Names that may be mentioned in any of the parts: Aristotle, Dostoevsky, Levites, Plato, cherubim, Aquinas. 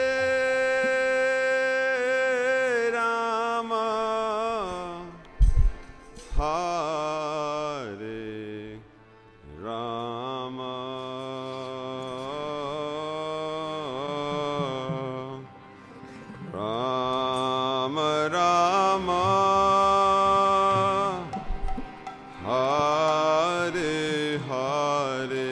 Rama, Hare Rama, Rama Rama, Hare Hare.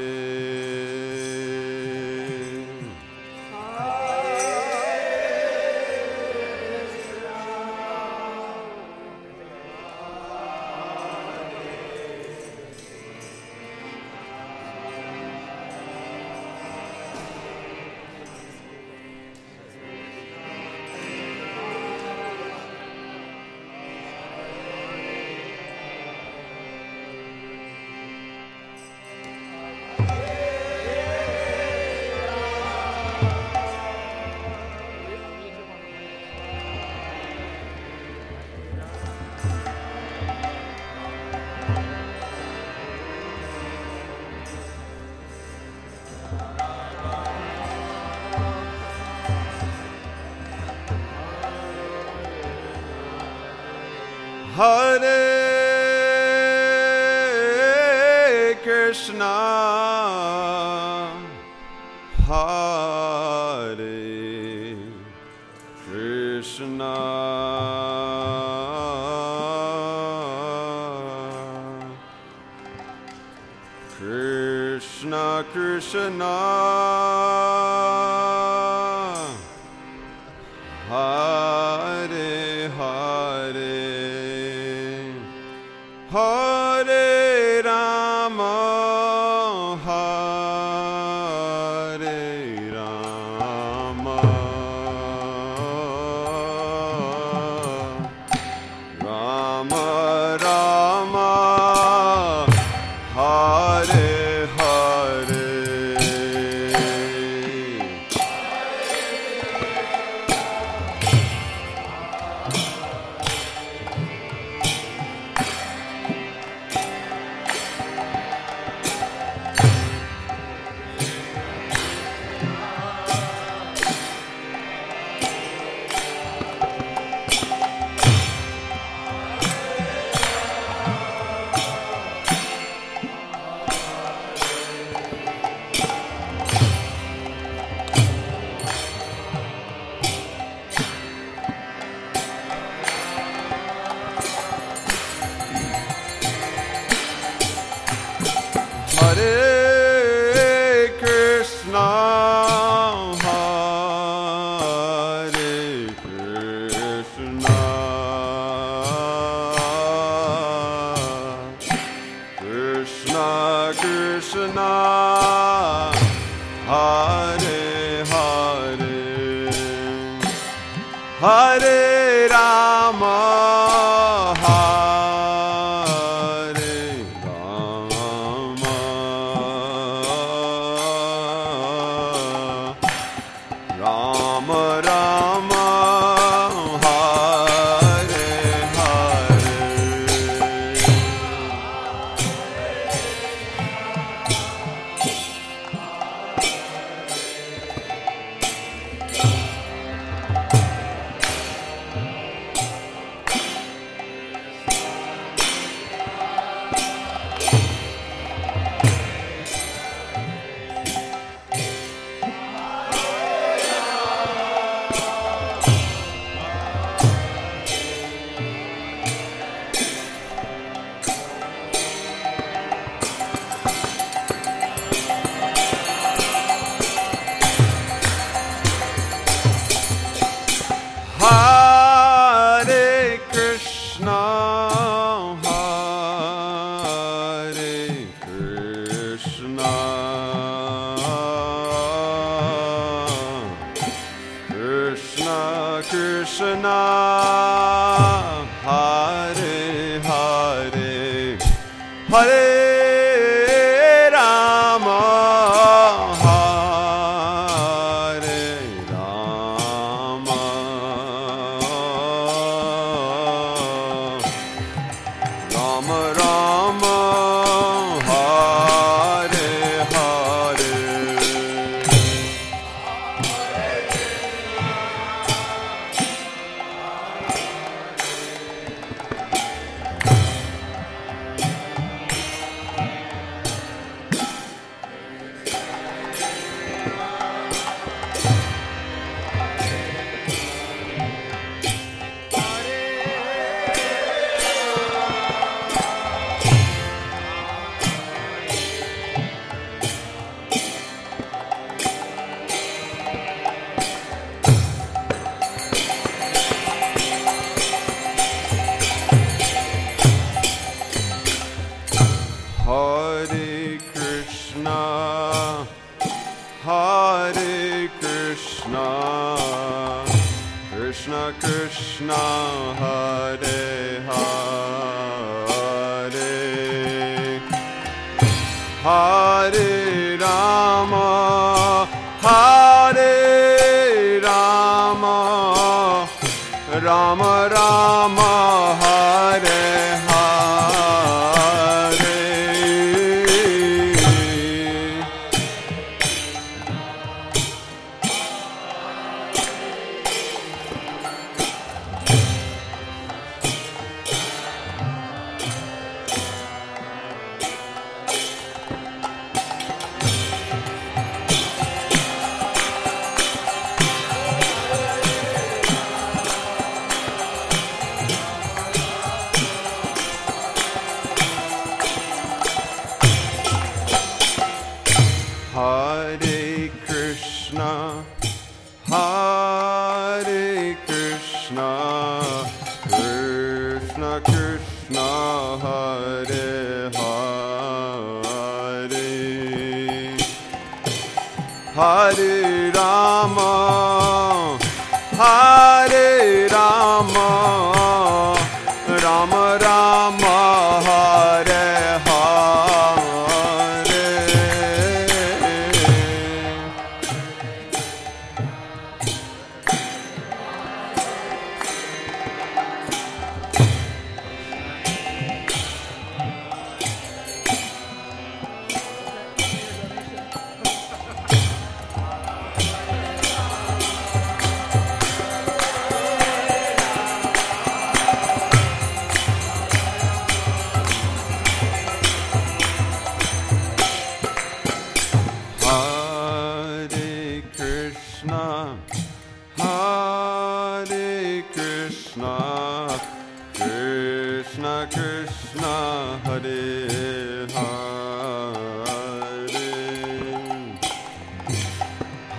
Hare Krishna, Hare Krishna, Krishna Krishna, Hare Hare. Hare Rama, Hare Rama, Rama Rama, Hare Hare. Krishna Krishna Hare Hare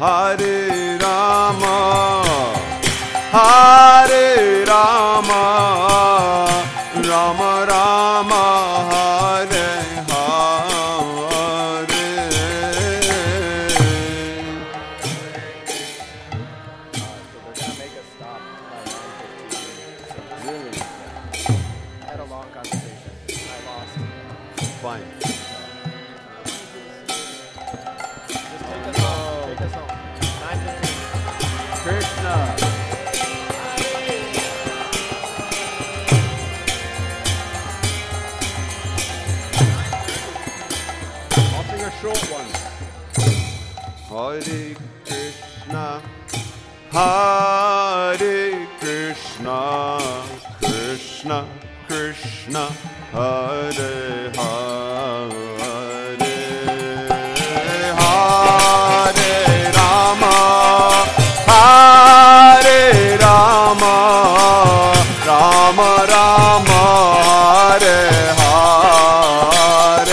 Hare Rama, Rama Rama, Hare Hare. I had a long conversation. I lost. Fine. Hare Krishna, Hare Krishna, Krishna Krishna, Hare Hare. Hare Rama, Hare Rama, Rama Rama, Hare Hare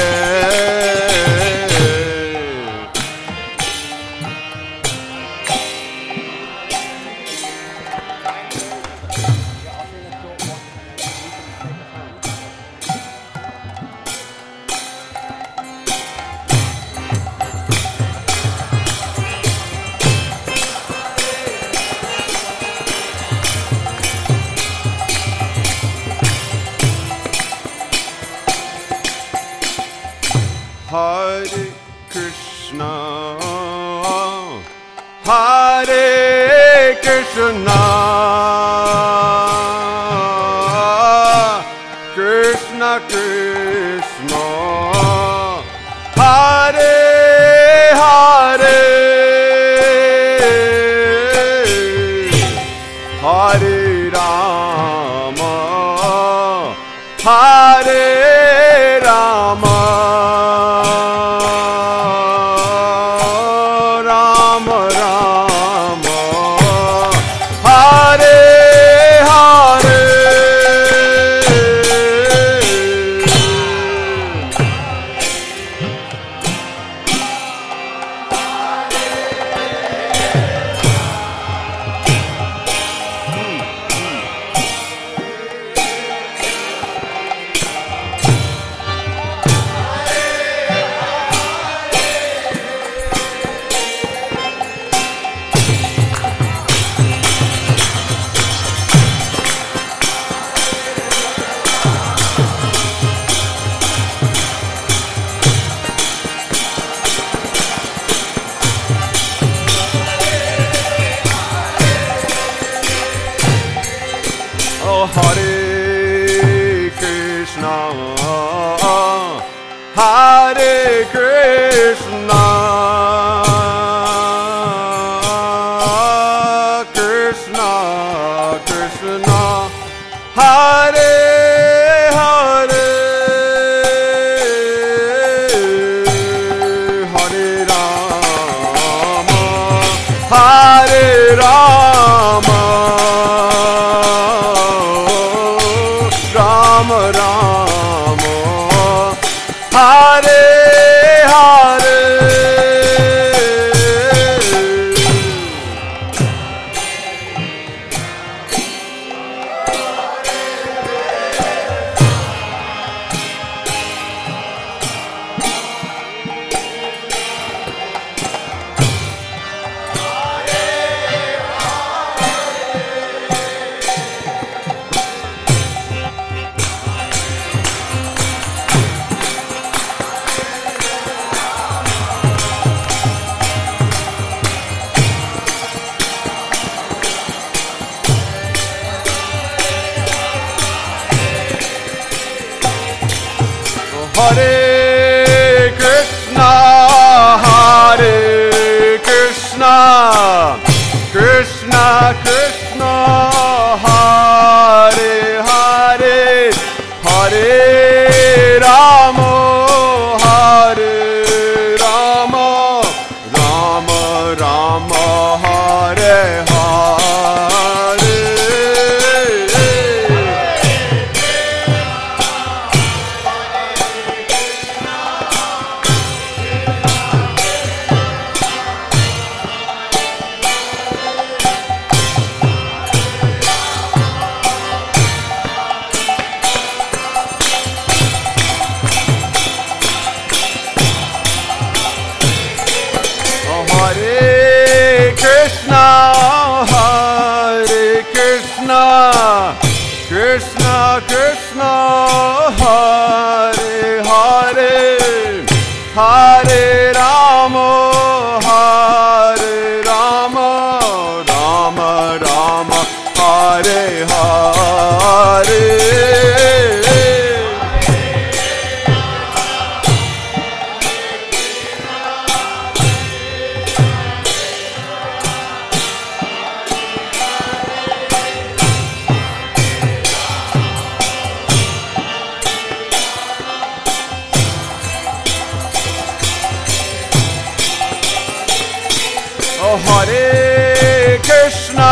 Krishna, Hare Krishna, Krishna Krishna, Hare Hare, Hare Rama, Hare Rama. Hare Krishna, Hare Krishna, Krishna Krishna, Hare Hare, Hare Rama, Hare Rama, Rama Rama, Hare Hare. Hare Krishna, Hare Krishna, Krishna Krishna, Hare Hare, Hare Rama, Hare Rama, Rama Rama, Hare Hare. Hare Krishna, Krishna Krishna, Hare Hare, Hare Rama, Hare Rama, Rama Rama, Hare Hare. Hare Krishna,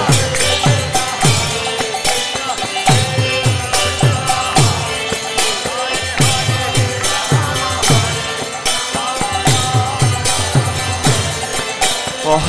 Krishna, Krishna, Krishna, Hare Hare,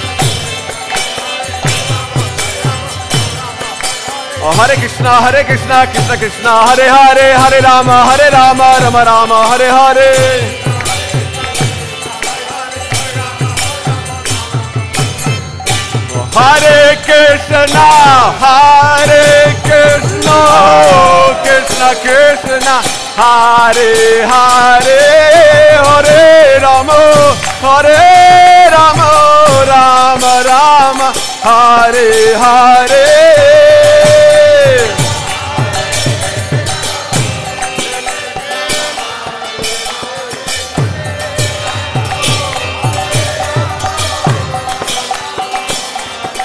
Hare Hare, Hare Rama, Rama, Rama, Hare Krishna, Hare Krishna, Krishna Krishna, Hare Hare, Hare Rama, Hare Rama, Rama Rama, Hare Hare. Hare Krishna, Hare Krishna, Krishna Krishna, Hare Hare, Hare Rama, Hare Rama, Rama Rama, Hare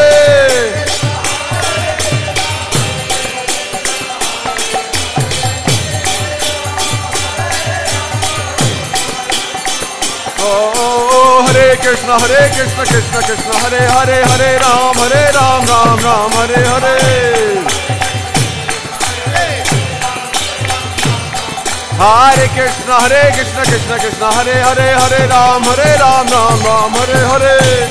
Krishna, Hare Krishna, Krishna Krishna, Hare Hare, Hare Rama, Hare Rama, Rama Rama, Hare Hare. Hare Krishna, Hare Krishna, Krishna Krishna, Hare Hare, Hare Rama, Rama Rama, Hare Hare. Hare Krishna, Krishna Krishna, Hare Hare, Hare Rama, Hare Rama, Rama Rama, Hare Hare. Hare Krishna, Krishna Krishna, Hare Hare, Hare Rama, Hare Rama, Rama Rama, Hare Hare. Oh, Hare Krishna, Hare Krishna, Krishna Krishna, Hare Hare, Hare Ram, Ram Ram, Hare Hare. Hare Krishna, Hare Krishna, Krishna Krishna, Hare Hare, Hare Ram Ram Ram, Hare Hare.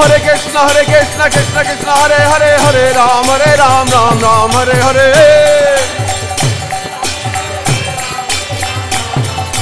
Hare Krishna, Krishna Krishna, Hare Hare, Hare Ram, Ram Ram, Hare Hare.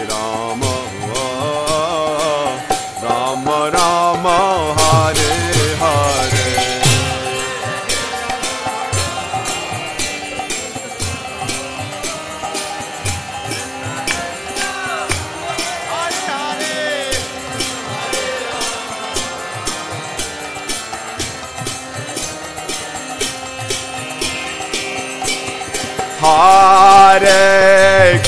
Hare Rama, Rama Rama, Hare Hare. Hare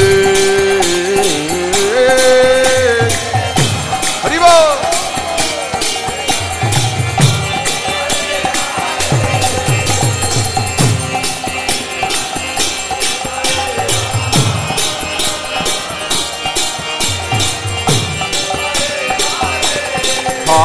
Hare Krishna, Krishna Krishna, Hare Hare, Hare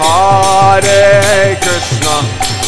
Hare Krishna,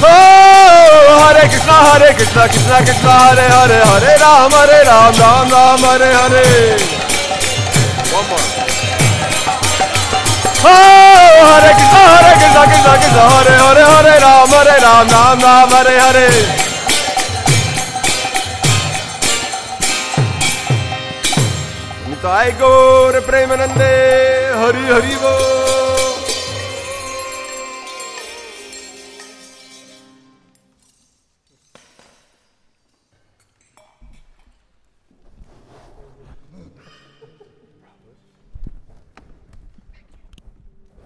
Oh, Hare Krishna, Hare Krishna, Krishna Krishna, Hare Ram, Ram Ram, Hare Hare. One more. Oh, Hare Krishna, Hare Krishna, Krishna Krishna, Hare Ram, Ram Ram, Hare Hare. Nitai Gaur Premanande, Hari Hari Bol.